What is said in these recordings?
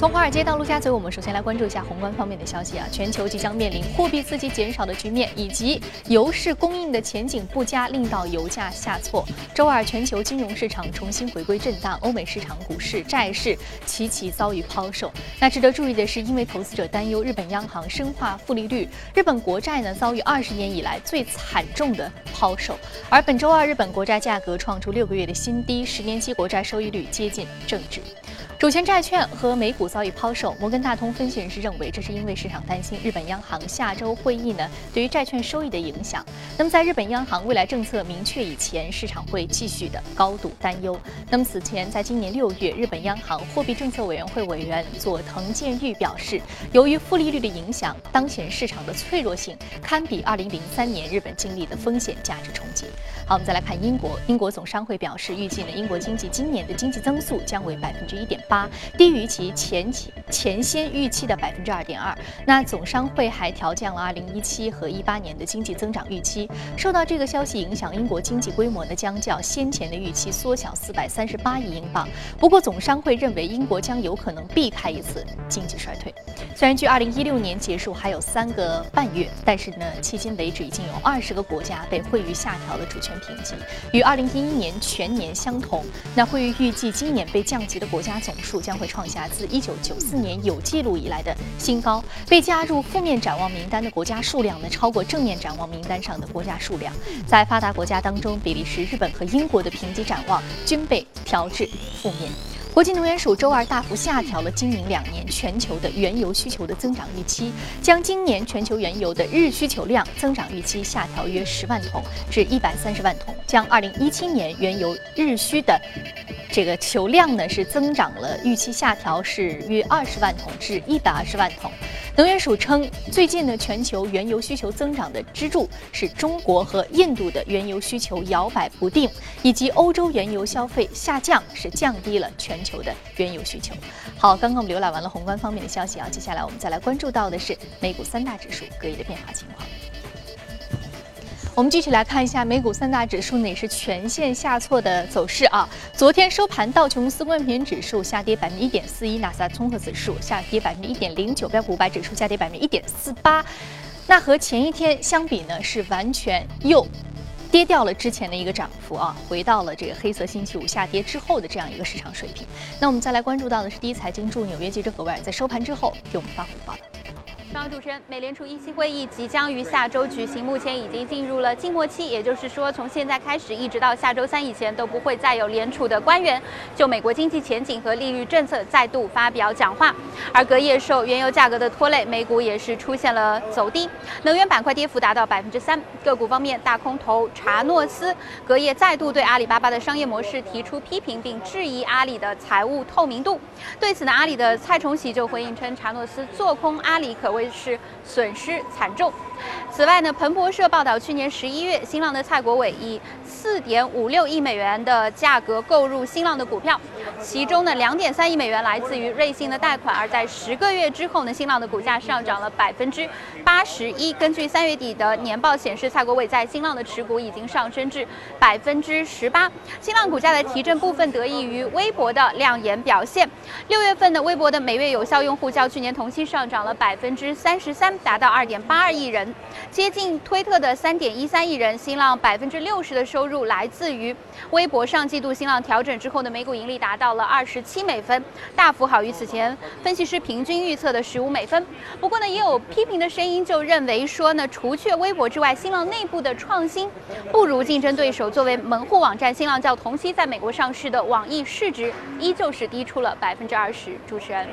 从华尔街到陆家嘴，我们首先来关注一下宏观方面的消息啊。全球即将面临货币刺激减少的局面，以及油市供应的前景不佳，令到油价下挫。周二，全球金融市场重新回归震荡，欧美市场股市、债市齐齐遭遇抛售。那值得注意的是，因为投资者担忧日本央行深化负利率，日本国债呢遭遇20年以来最惨重的抛售。而本周二，日本国债价格创出6个月的新低，10年期国债收益率接近正值。主权债券和美股遭遇抛售，摩根大通分析人士认为，这是因为市场担心日本央行下周会议呢对于债券收益的影响。那么，在日本央行未来政策明确以前，市场会继续的高度担忧。那么，此前在今年6月，日本央行货币政策委员会委员佐藤健裕表示，由于负利率的影响，当前市场的脆弱性堪比2003年日本经历的风险价值冲击。好，我们再来看英国，英国总商会表示，预计呢英国经济今年的经济增速将为1.8%，低于其前先预期的2.2%。那总商会还调降了2017和18年的经济增长预期。受到这个消息影响，英国经济规模呢将较先前的预期缩小438亿英镑。不过，总商会认为英国将有可能避开一次经济衰退。虽然距2016年结束还有3个半月，但是呢，迄今为止已经有20个国家被惠誉下调了主权评级，与2011年全年相同。那惠誉预计今年被降级的国家总数将会创下自1994年有记录以来的新高，被加入负面展望名单的国家数量呢超过正面展望名单上的国家数量。在发达国家当中，比利时、日本和英国的评级展望均被调至负面。国际能源署周二大幅下调了今明2年全球的原油需求的增长预期，将今年全球原油的日需求量增长预期下调约10万桶至130万桶，将2017年原油日需的这个求量呢是增长了，预期下调是约20万桶至120万桶。能源署称，最近的全球原油需求增长的支柱是中国和印度的原油需求摇摆不定，以及欧洲原油消费下降，是降低了全球的原油需求。好，刚刚我们浏览完了宏观方面的消息啊，接下来我们再来关注到的是美股3大指数各异的变化情况。我们继续来看一下美股3大指数呢也是全线下挫的走势啊。昨天收盘，道琼斯工业平均指数下跌1.41%，纳斯达克综合指数下跌1.09%，标普500指数下跌1.48%。那和前一天相比呢，是完全又跌掉了之前的一个涨幅啊，回到了这个黑色星期五下跌之后的这样一个市场水平。那我们再来关注到的是第一财经驻纽约记者何伟在收盘之后给我们发回报道。主持人，美联储议息会议即将于下周举行，目前已经进入了静默期，也就是说，从现在开始一直到下周3以前都不会再有联储的官员就美国经济前景和利率政策再度发表讲话。而隔夜受原油价格的拖累，美股也是出现了走低，能源板块跌幅达到3%。个股方面，大空头查诺斯隔夜再度对阿里巴巴的商业模式提出批评，并质疑阿里的财务透明度。对此呢，阿里的蔡崇禧就回应称，查诺斯做空阿里可谓是损失惨重。此外呢，彭博社报道，去年11月，新浪的蔡国伟以4.56亿美元的价格购入新浪的股票，其中呢2.3亿美元来自于瑞信的贷款。而在10个月之后呢，新浪的股价上涨了81%。根据3月底的年报显示，蔡国伟在新浪的持股已经上升至18%。新浪股价的提振部分得益于微博的亮眼表现。6月份的微博的每月有效用户较去年同期上涨了33%，达到2.82亿人，接近推特的3.13亿人。新浪60%的收入来自于微博。上季度新浪调整之后的每股盈利达到了27美分，大幅好于此前分析师平均预测的15美分。不过呢，也有批评的声音就认为说呢，除却微博之外，新浪内部的创新不如竞争对手。作为门户网站，新浪较同期在美国上市的网易市值依旧是低出了20%。主持人。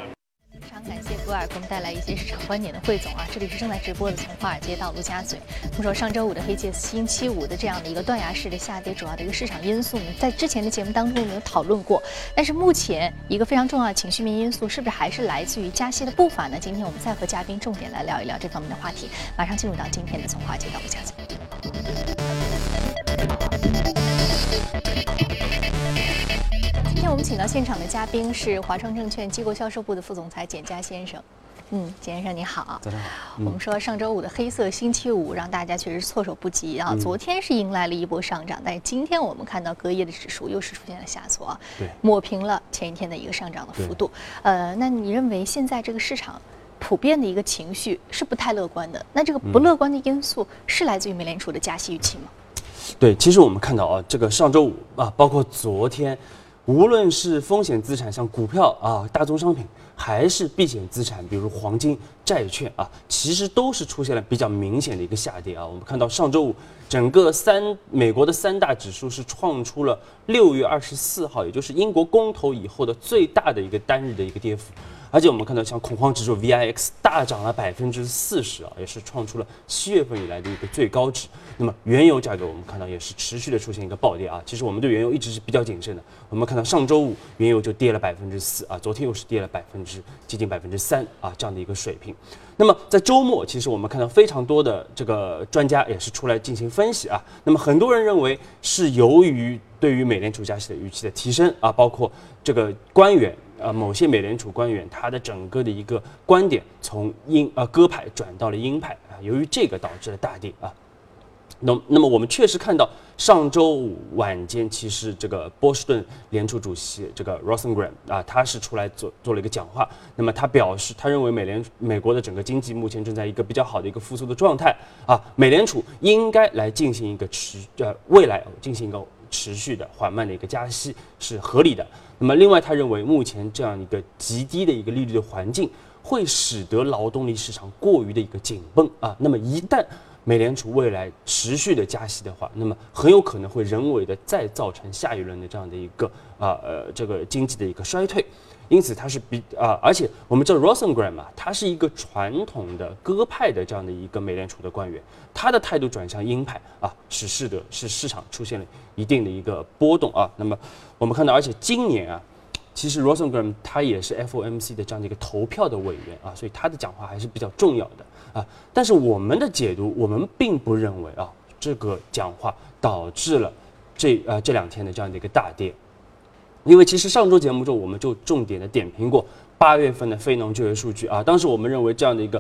非常感谢博尔给我们带来一些市场观点的汇总啊！这里是正在直播的《从华尔街到陆家嘴》。我们说，上周五的黑色星期五的这样的一个断崖式的下跌，主要的一个市场因素，我们在之前的节目当中没有讨论过。但是目前一个非常重要的情绪面因素，是不是还是来自于加息的步伐呢？今天我们再和嘉宾重点来聊一聊这方面的话题。马上进入到今天的《从华尔街到陆家嘴》。今天我们请到现场的嘉宾是华创证券机构销售部的副总裁简佳先生。金先生你好，早上好。我们说上周五的黑色星期五让大家确实措手不及啊。昨天是迎来了一波上涨，但是今天我们看到隔夜的指数又是出现了下挫啊，对，抹平了前一天的一个上涨的幅度。那你认为现在这个市场普遍的一个情绪是不太乐观的？那这个不乐观的因素是来自于美联储的加息预期吗？对，其实我们看到啊，这个上周五啊，包括昨天。无论是风险资产，像股票啊、大宗商品，还是避险资产，比如黄金、债券啊，其实都是出现了比较明显的一个下跌啊。我们看到上周五，整个美国的三大指数是创出了6月24号，也就是英国公投以后的最大的一个单日的一个跌幅。而且我们看到，像恐慌指数 VIX 大涨了40%啊，也是创出了7月份以来的一个最高值。那么原油价格我们看到也是持续的出现一个暴跌啊。其实我们对原油一直是比较谨慎的。我们看到上周五原油就跌了4%啊，昨天又是跌了接近3%啊这样的一个水平。那么在周末，其实我们看到非常多的这个专家也是出来进行分析啊。那么很多人认为是由于对于美联储加息的预期的提升啊，包括这个官员。某些美联储官员他的整个的一个观点从鸽派转到了鹰派啊，由于这个导致了大跌啊。那么我们确实看到上周五晚间，其实这个波士顿联储主席这个 Rosengram 啊，他是出来做了一个讲话。那么他表示，他认为美国的整个经济目前正在一个比较好的一个复苏的状态啊，美联储应该来进行一个未来进行一个持续的缓慢的一个加息是合理的。那么另外他认为目前这样一个极低的一个利率的环境会使得劳动力市场过于的一个紧绷啊，那么一旦美联储未来持续的加息的话，那么很有可能会人为的再造成下一轮的这样的一个这个经济的一个衰退。因此它是而且我们知道 Rosengram 啊，他是一个传统的鸽派的这样的一个美联储的官员，他的态度转向鹰派啊，使市场出现了一定的一个波动啊。那么我们看到，而且今年啊。其实 Rosengram 他也是 FOMC 的这样的一个投票的委员啊，所以他的讲话还是比较重要的啊。但是我们的解读，我们并不认为啊，这个讲话导致了这2天的这样的一个大跌，因为其实上周节目中我们就重点的点评过8月份的非农就业数据啊，当时我们认为这样的一个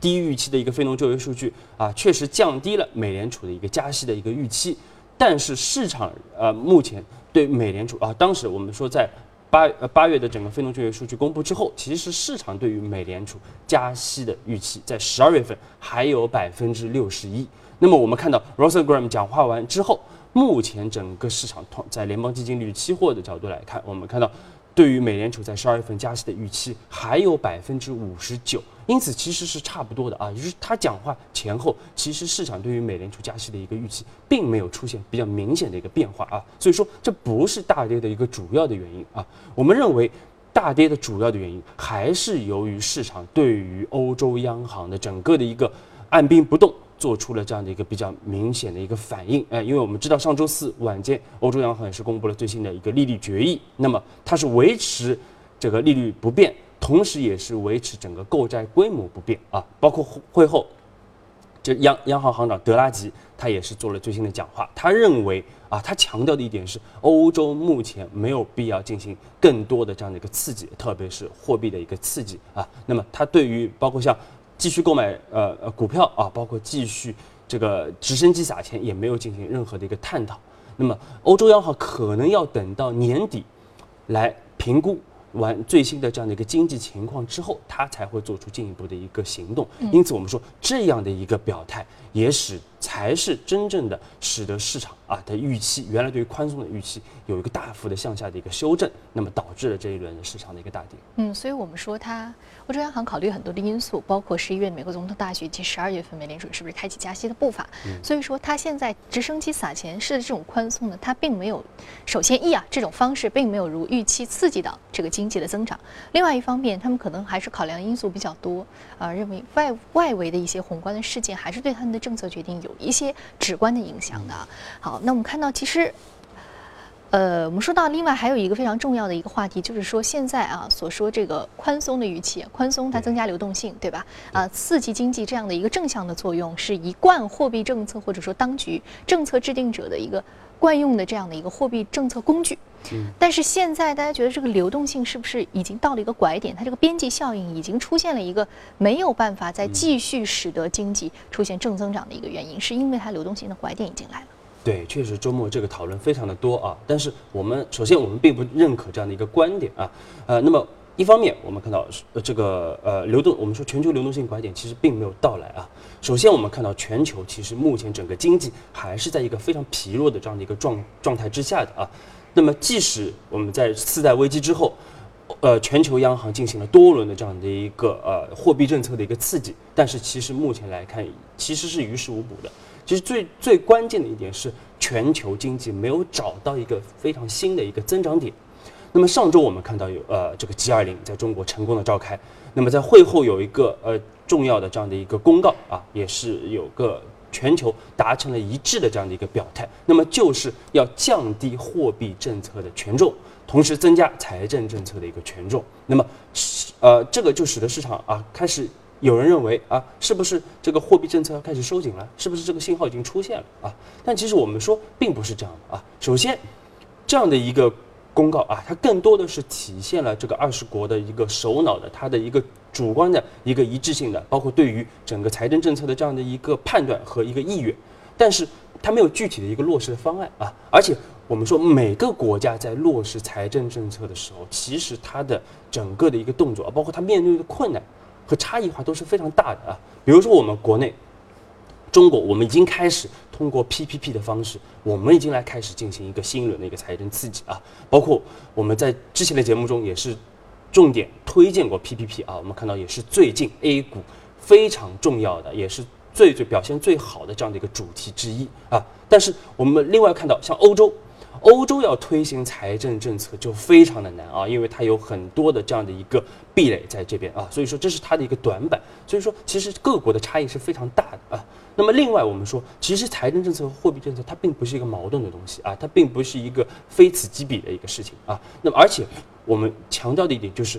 低预期的一个非农就业数据啊，确实降低了美联储的一个加息的一个预期，但是市场目前对美联储啊，当时我们说在8月的整个非农就业数据公布之后，其实市场对于美联储加息的预期在12月份还有61%。那么我们看到 Rosengram 讲话完之后，目前整个市场在联邦基金利率期货的角度来看，我们看到对于美联储在12月份加息的预期还有59%，因此其实是差不多的啊。也就是他讲话前后，其实市场对于美联储加息的一个预期并没有出现比较明显的一个变化啊，所以说这不是大跌的一个主要的原因啊。我们认为大跌的主要的原因还是由于市场对于欧洲央行的整个的一个按兵不动。做出了这样的一个比较明显的一个反应，因为我们知道上周四晚间，欧洲央行也是公布了最新的一个利率决议，那么它是维持这个利率不变，同时也是维持整个购债规模不变啊。包括会后，这央行行长德拉吉他也是做了最新的讲话，他认为啊，他强调的一点是，欧洲目前没有必要进行更多的这样的一个刺激，特别是货币的一个刺激啊。那么他对于包括像。继续购买股票啊，包括继续这个直升机撒钱，也没有进行任何的一个探讨。那么欧洲央行可能要等到年底来评估完最新的这样的一个经济情况之后，它才会做出进一步的一个行动。因此我们说这样的一个表态也才是真正的使得市场啊的预期，原来对于宽松的预期有一个大幅的向下的一个修正，那么导致了这一轮市场的一个大跌。所以我们说欧洲央行考虑很多的因素，包括11月美国总统大选以及12月份美联储是不是开启加息的步伐。所以说它现在直升机撒钱式的这种宽松呢，它并没有首先这种方式并没有如预期刺激到这个经济的增长。另外一方面，他们可能还是考量因素比较多啊，认为外围的一些宏观的事件还是对他们的政策决定有一些直观的影响的。好，那我们看到，其实，我们说到另外还有一个非常重要的一个话题，就是说现在啊所说这个宽松的预期，宽松它增加流动性，对吧？啊，刺激经济这样的一个正向的作用，是一贯货币政策或者说当局政策制定者的一个惯用的这样的一个货币政策工具。但是现在大家觉得这个流动性是不是已经到了一个拐点？它这个边际效应已经出现了一个没有办法再继续使得经济出现正增长的一个原因，是因为它流动性的拐点已经来了。对，确实周末这个讨论非常的多啊，但是我们并不认可这样的一个观点啊，那么。一方面，我们看到这个我们说全球流动性拐点其实并没有到来啊。首先，我们看到全球其实目前整个经济还是在一个非常疲弱的这样的一个状态之下的啊。那么，即使我们在次贷危机之后，全球央行进行了多轮的这样的一个货币政策的一个刺激，但是其实目前来看，其实是于事无补的。其实最关键的一点是，全球经济没有找到一个非常新的一个增长点。那么上周我们看到有这个 G20 在中国成功的召开，那么在会后有一个重要的这样的一个公告啊，也是有个全球达成了一致的这样的一个表态，那么就是要降低货币政策的权重，同时增加财政政策的一个权重。那么这个就使得市场啊开始有人认为啊，是不是这个货币政策要开始收紧了？是不是这个信号已经出现了啊？但其实我们说并不是这样的啊。首先，这样的一个公告啊，它更多的是体现了这个20国的一个首脑的它的一个主观的一个一致性的，包括对于整个财政政策的这样的一个判断和一个意愿，但是它没有具体的一个落实的方案啊。而且我们说每个国家在落实财政政策的时候，其实它的整个的一个动作，包括它面对的困难和差异化都是非常大的啊。比如说我们国内中国，我们已经开始通过 PPP 的方式，我们已经来开始进行一个新一轮的一个财政刺激啊，包括我们在之前的节目中也是重点推荐过 PPP 啊，我们看到也是最近 A 股非常重要的，也是最表现最好的这样的一个主题之一啊。但是我们另外看到像欧洲要推行财政政策就非常的难啊，因为它有很多的这样的一个壁垒在这边啊，所以说这是它的一个短板。所以说其实各国的差异是非常大的啊。那么另外我们说，其实财政政策和货币政策它并不是一个矛盾的东西啊，它并不是一个非此即彼的一个事情啊。那么而且我们强调的一点就是，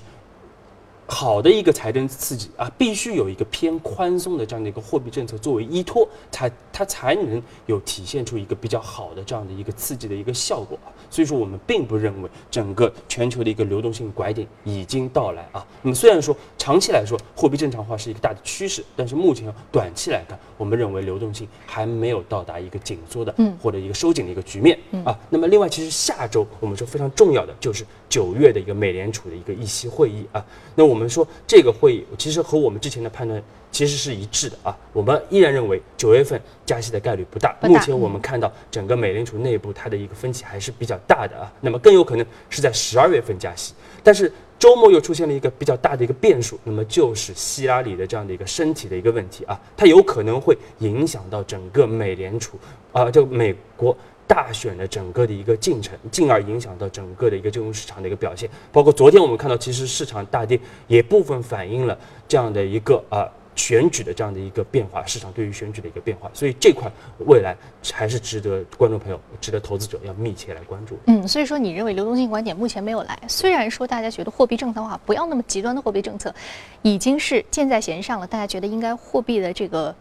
好的一个财政刺激啊，必须有一个偏宽松的这样的一个货币政策作为依托，它才能有体现出一个比较好的这样的一个刺激的一个效果啊。所以说我们并不认为整个全球的一个流动性拐点已经到来啊。那么虽然说长期来说货币正常化是一个大的趋势，但是目前短期来看，我们认为流动性还没有到达一个紧缩的或者一个收紧的一个局面啊。那么另外其实下周我们说非常重要的就是9月的一个美联储的一个议息会议啊。那我们说这个会议其实和我们之前的判断其实是一致的啊，我们依然认为9月份加息的概率不大。目前我们看到整个美联储内部它的一个分歧还是比较大的啊，那么更有可能是在12月份加息。但是周末又出现了一个比较大的一个变数，那么就是希拉里的这样的一个身体的一个问题啊，它有可能会影响到整个美联储啊，这个美国大选的整个的一个进程，进而影响到整个的一个金融市场的一个表现。包括昨天我们看到，其实市场大跌也部分反映了这样的一个选举的这样的一个变化，市场对于选举的一个变化，所以这块未来还是值得观众朋友、值得投资者要密切来关注。所以说你认为流动性拐点目前没有来，虽然说大家觉得货币正常化不要那么极端的货币政策，已经是箭在弦上了，大家觉得应该货币的这个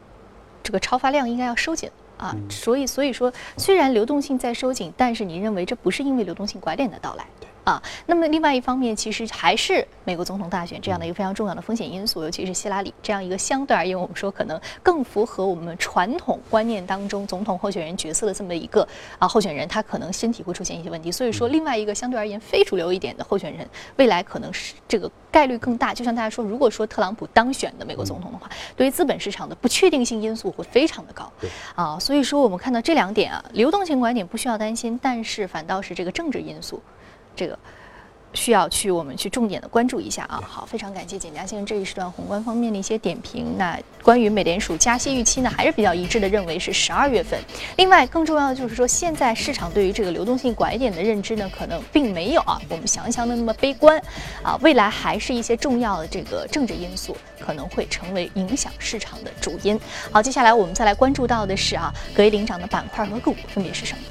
超发量应该要收紧。啊，所以说，虽然流动性在收紧，但是您认为这不是因为流动性拐点的到来啊？那么另外一方面，其实还是美国总统大选这样的一个非常重要的风险因素，尤其是希拉里这样一个相对而言，我们说可能更符合我们传统观念当中总统候选人角色的这么一个候选人，他可能身体会出现一些问题，所以说另外一个相对而言非主流一点的候选人，未来可能是这个概率更大。就像大家说，如果说特朗普当选的美国总统的话，对于资本市场的不确定性因素会非常的高啊，所以说我们看到这两点啊，流动性拐点不需要担心，但是反倒是这个政治因素，这个需要我们去重点的关注一下啊。好，非常感谢简家先生这一时段宏观方面的一些点评。那关于美联储加息预期呢，还是比较一致的，认为是12月份。另外，更重要的就是说，现在市场对于这个流动性拐点的认知呢，可能并没有啊我们想象的那么悲观啊。未来还是一些重要的这个政治因素可能会成为影响市场的主因。好，接下来我们再来关注到的是啊，各位领涨的板块和个股分别是什么？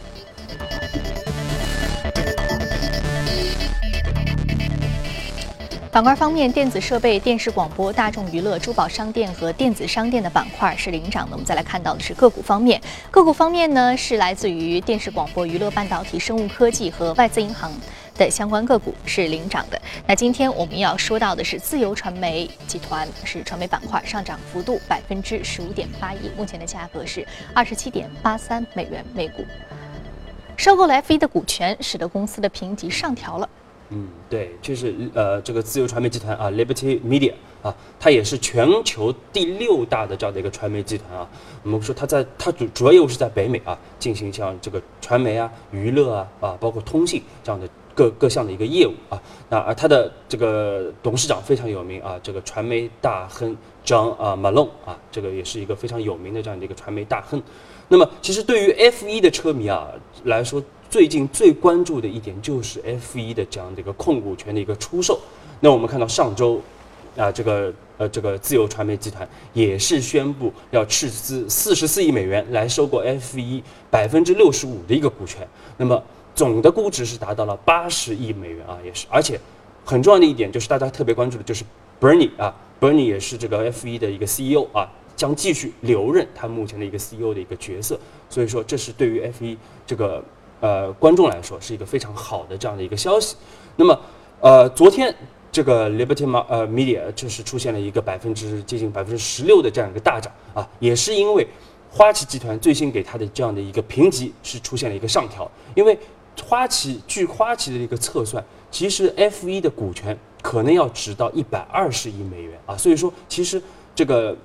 板块方面，电子设备、电视广播、大众娱乐、珠宝商店和电子商店的板块是领涨的。我们再来看到的是个股方面，个股方面呢是来自于电视广播、娱乐、半导体、生物科技和外资银行的相关个股是领涨的。那今天我们要说到的是自由传媒集团，是传媒板块上涨幅度15.81%，目前的价格是27.83美元每股。收购了 F1 的股权，使得公司的评级上调了。对，就是这个自由传媒集团啊 ，Liberty Media 啊，它也是全球第6大的这样的一个传媒集团啊。我们说它主要业务是在北美啊，进行像这个传媒啊、娱乐啊、包括通信这样的各项的一个业务啊。那而它的这个董事长非常有名啊，这个传媒大亨 John Malone 啊，这个也是一个非常有名的这样的一个传媒大亨。那么其实对于 F1 的车迷啊来说，最近最关注的一点就是 F1 的这样的一个控股权的一个出售。那我们看到上周，啊，这个自由传媒集团也是宣布要斥资44亿美元来收购 F1 65%的一个股权。那么总的估值是达到了80亿美元啊，也是。而且很重要的一点就是大家特别关注的就是 Bernie 啊 ，Bernie 也是这个 F1 的一个 CEO 啊。将继续留任他目前的一个 CEO 的一个角色，所以说这是对于 F1 这个观众来说是一个非常好的这样的一个消息。那么昨天这个 Liberty Media 就是出现了一个接近16%的这样一个大涨啊，也是因为花旗集团最新给它的这样的一个评级是出现了一个上调，因为据花旗的一个测算，其实 F1 的股权可能要值到120亿美元啊，所以说其实这个。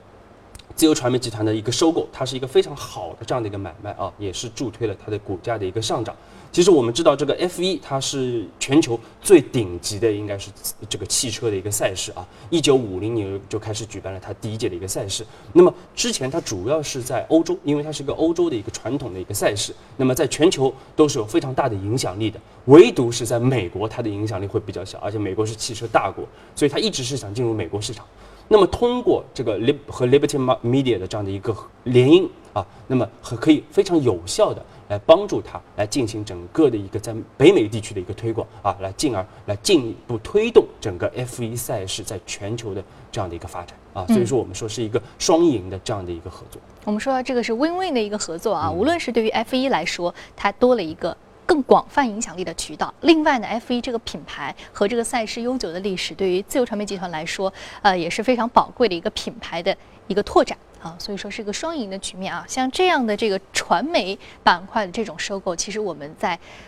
自由传媒集团的一个收购，它是一个非常好的这样的一个买卖啊，也是助推了它的股价的一个上涨。其实我们知道，这个 F1 它是全球最顶级的，应该是这个汽车的一个赛事啊。1950年就开始举办了它第一届的一个赛事。那么之前它主要是在欧洲，因为它是一个欧洲的一个传统的一个赛事。那么在全球都是有非常大的影响力的，唯独是在美国它的影响力会比较小，而且美国是汽车大国，所以它一直是想进入美国市场。那么通过这个和 Liberty Media 的这样的一个联姻啊，那么可以非常有效的来帮助它来进行整个的一个在北美地区的一个推广啊，进一步推动整个 F1 赛事在全球的这样的一个发展啊，所以说我们说是一个双赢的这样的一个合作。我们说这个是 win-win 的一个合作啊，无论是对于 F1 来说，它多了一个。更广泛影响力的渠道。另外呢 ，F1 这个品牌和这个赛事悠久的历史，对于自由传媒集团来说，也是非常宝贵的一个品牌的一个拓展啊。所以说是一个双赢的局面啊。像这样的这个传媒板块的这种收购，其实我们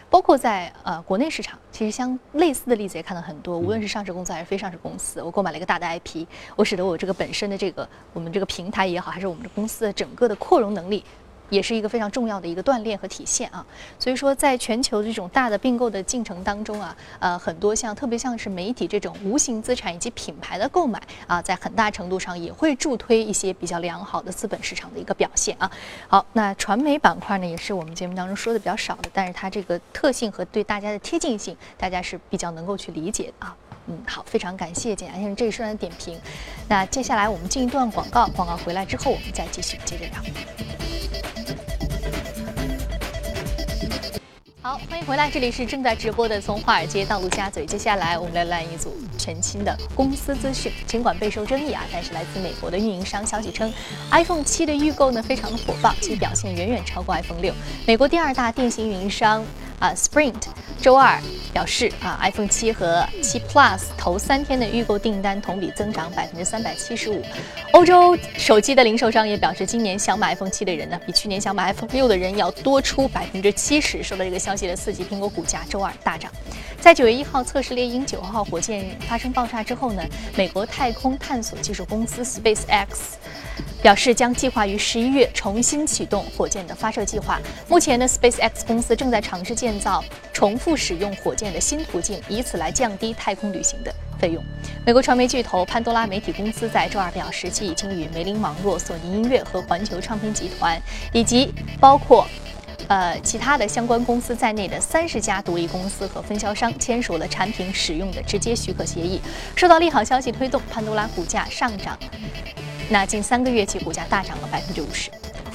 包括在国内市场，其实像类似的例子也看到很多。无论是上市公司还是非上市公司，我购买了一个大的 IP， 我使得我这个本身的这个我们这个平台也好，还是我们的公司的整个的扩容能力。也是一个非常重要的一个锻炼和体现啊，所以说在全球这种大的并购的进程当中啊，很多特别像是媒体这种无形资产以及品牌的购买啊，在很大程度上也会助推一些比较良好的资本市场的一个表现啊。好，那传媒板块呢，也是我们节目当中说的比较少的，但是它这个特性和对大家的贴近性，大家是比较能够去理解的啊。好，非常感谢简阳先生这一瞬间的点评。那接下来我们进一段广告，广告回来之后我们再继续接着聊。好，欢迎回来，这里是正在直播的从华尔街到陆家嘴。接下来我们来浏览一组全新的公司资讯。尽管备受争议啊，但是来自美国的运营商消息称 ，iPhone 7的预购呢非常的火爆，其表现远远超过 iPhone 6。美国第二大电信运营商Sprint 周二表示啊 ，iPhone 7和7 Plus 头3天的预购订单同比增长375%。欧洲手机的零售商也表示，今年想买 iPhone 7的人呢，比去年想买 iPhone 6的人要多出70%。受到这个消息的刺激，苹果股价周二大涨。在9月1号测试猎鹰9号火箭发生爆炸之后呢，美国太空探索技术公司 SpaceX。表示将计划于11月重新启动火箭的发射计划。目前呢 ，SpaceX 公司正在尝试建造重复使用火箭的新途径，以此来降低太空旅行的费用。美国传媒巨头潘多拉媒体公司在周二表示，其已经与梅林网络、索尼音乐和环球唱片集团，以及包括其他的相关公司在内的30家独立公司和分销商签署了产品使用的直接许可协议。受到利好消息推动，潘多拉股价上涨。那近3个月其股价大涨了50%。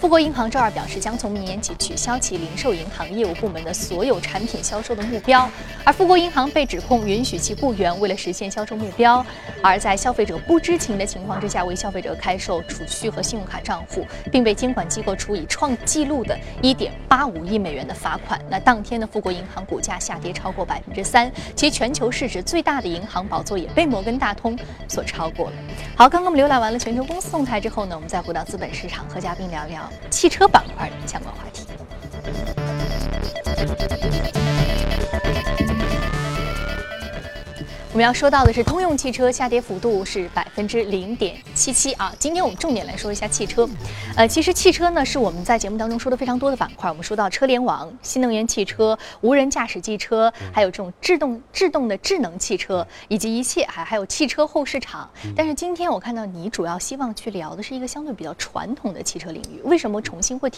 富国银行周二表示，将从明年起取消其零售银行业务部门的所有产品销售的目标。而富国银行被指控允许其雇员为了实现销售目标，而在消费者不知情的情况之下为消费者开设储蓄和信用卡账户，并被监管机构处以创纪录的 1.85 亿美元的罚款。那当天的富国银行股价下跌超过 3%， 其全球市值最大的银行宝座也被摩根大通所超过了。好，刚刚我们浏览完了全球公司动态之后呢，我们再回到资本市场，和嘉宾聊一聊汽车板块的相关话题。我们要说到的是通用汽车下跌幅度是0.77%啊。今天我们重点来说一下汽车。其实汽车呢是我们在节目当中说的非常多的板块，我们说到车联网、新能源汽车、无人驾驶汽车，还有这种制动的智能汽车，以及一切还有汽车后市场。但是今天我看到你主要希望去聊的是一个相对比较传统的汽车领域，为什么重新会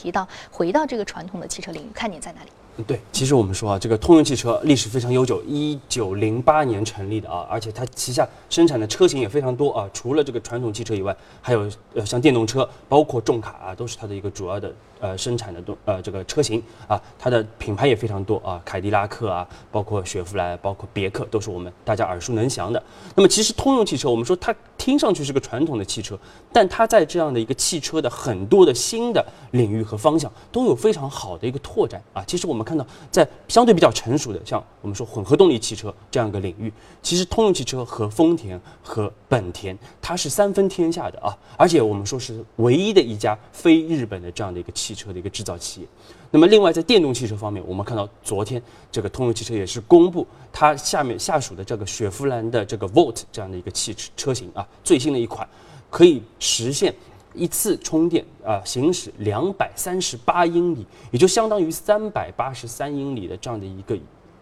回到这个传统的汽车领域？看点在哪里？对，其实我们说啊，这个通用汽车历史非常悠久，1908年成立的啊，而且它旗下生产的车型也非常多啊，除了这个传统汽车以外，还有像电动车，包括重卡啊，都是它的一个主要的生产的这个车型啊，它的品牌也非常多啊，凯迪拉克啊，包括雪佛兰，包括别克，都是我们大家耳熟能详的。那么其实通用汽车，我们说它听上去是个传统的汽车，但它在这样的一个汽车的很多的新的领域和方向都有非常好的一个拓展啊。其实我们看到，在相对比较成熟的，像我们说混合动力汽车这样一个领域，其实通用汽车和丰田和本田，它是三分天下的啊，而且我们说是唯一的一家非日本的这样的一个汽车的一个制造企业。那么另外在电动汽车方面，我们看到昨天这个通用汽车也是公布它下属的这个雪佛兰的这个 Volt 这样的一个汽车车型啊，最新的一款可以实现一次充电啊，行驶238英里，也就相当于383英里的这样的一个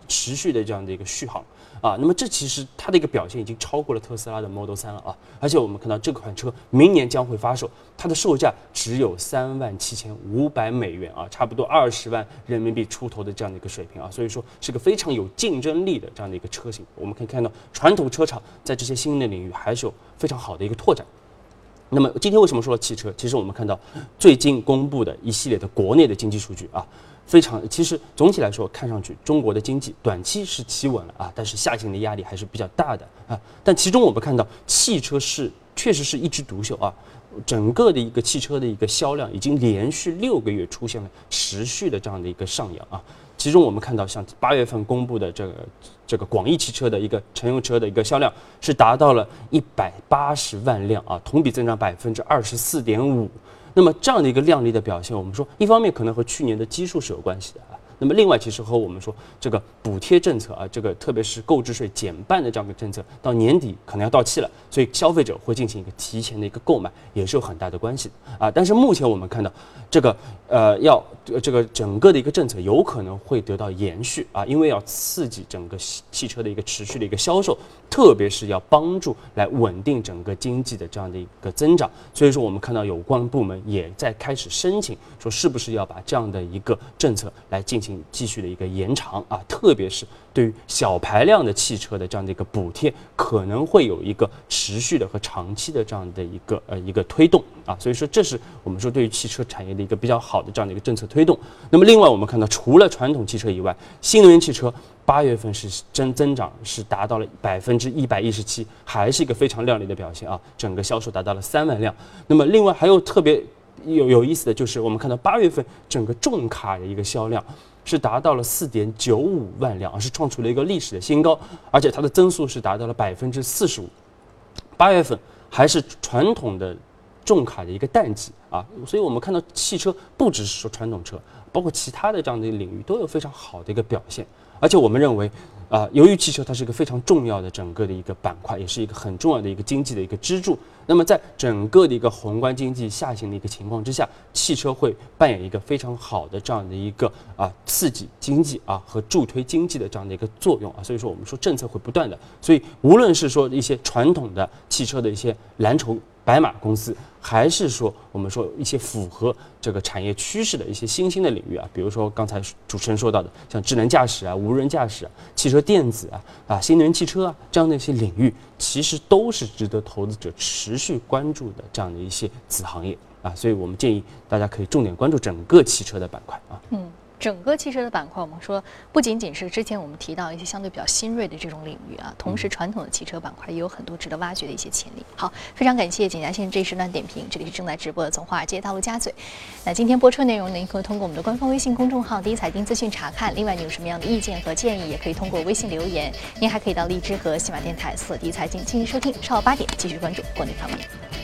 持续的这样的一个续航啊。那么这其实它的一个表现已经超过了特斯拉的 Model 3了啊，而且我们看到这款车明年将会发售，它的售价只有$37,500啊，差不多20万人民币出头的这样的一个水平啊，所以说是个非常有竞争力的这样的一个车型。我们可以看到传统车厂在这些新的领域还是有非常好的一个拓展。那么今天为什么说到汽车？其实我们看到最近公布的一系列的国内的经济数据啊，非常，其实总体来说看上去中国的经济短期是企稳了啊，但是下行的压力还是比较大的啊。但其中我们看到汽车是确实是一枝独秀啊，整个的一个汽车的一个销量已经连续6个月出现了持续的这样的一个上扬啊。其中我们看到像8月份公布的这个广义汽车的一个乘用车的一个销量是达到了180万辆啊，同比增长24.5%。那么这样的一个靓丽的表现，我们说一方面可能和去年的基数是有关系的啊，那么另外其实和我们说这个补贴政策啊，这个特别是购置税减半的这样的政策到年底可能要到期了，所以消费者会进行一个提前的一个购买，也是有很大的关系的啊。但是目前我们看到这个这个整个的一个政策有可能会得到延续啊，因为要刺激整个汽车的一个持续的一个销售，特别是要帮助来稳定整个经济的这样的一个增长。所以说我们看到有关部门也在开始申请，说是不是要把这样的一个政策来进行继续的一个延长啊，特别是对于小排量的汽车的这样的一个补贴，可能会有一个持续的和长期的这样的一个推动啊，所以说这是我们说对于汽车产业的一个比较好的这样的一个政策推动。那么另外我们看到，除了传统汽车以外，新能源汽车8月份是增长是达到了117%，还是一个非常亮丽的表现啊，整个销售达到了3万辆。那么另外还有特别有意思的就是，我们看到8月份整个重卡的一个销量是达到了4.95万辆，是创出了一个历史的新高，而且它的增速是达到了45%。8月份还是传统的重卡的一个淡季啊，所以我们看到汽车不只是说传统车，包括其他的这样的领域都有非常好的一个表现。而且我们认为啊，由于汽车它是一个非常重要的整个的一个板块，也是一个很重要的一个经济的一个支柱。那么在整个的一个宏观经济下行的一个情况之下，汽车会扮演一个非常好的这样的一个啊刺激经济啊和助推经济的这样的一个作用啊。所以说我们说政策会不断的，所以无论是说一些传统的汽车的一些蓝筹白马公司，还是说我们说一些符合这个产业趋势的一些新兴的领域啊，比如说刚才主持人说到的像智能驾驶啊、无人驾驶啊、汽车电子啊、新能源汽车啊这样的一些领域，其实都是值得投资者持续关注的这样的一些子行业。啊，所以我们建议大家可以重点关注整个汽车的板块啊。嗯，整个汽车的板块，我们说不仅仅是之前我们提到一些相对比较新锐的这种领域啊，同时传统的汽车板块也有很多值得挖掘的一些潜力。好，非常感谢景佳先生这一时段点评，这里是正在直播的《从华尔街到陆家嘴》。那今天播出内容呢，您可以通过我们的官方微信公众号“第一财经资讯”查看。另外，你有什么样的意见和建议，也可以通过微信留言。您还可以到荔枝和喜马电台“第一财经”进行收听。稍后8点继续关注国内方面。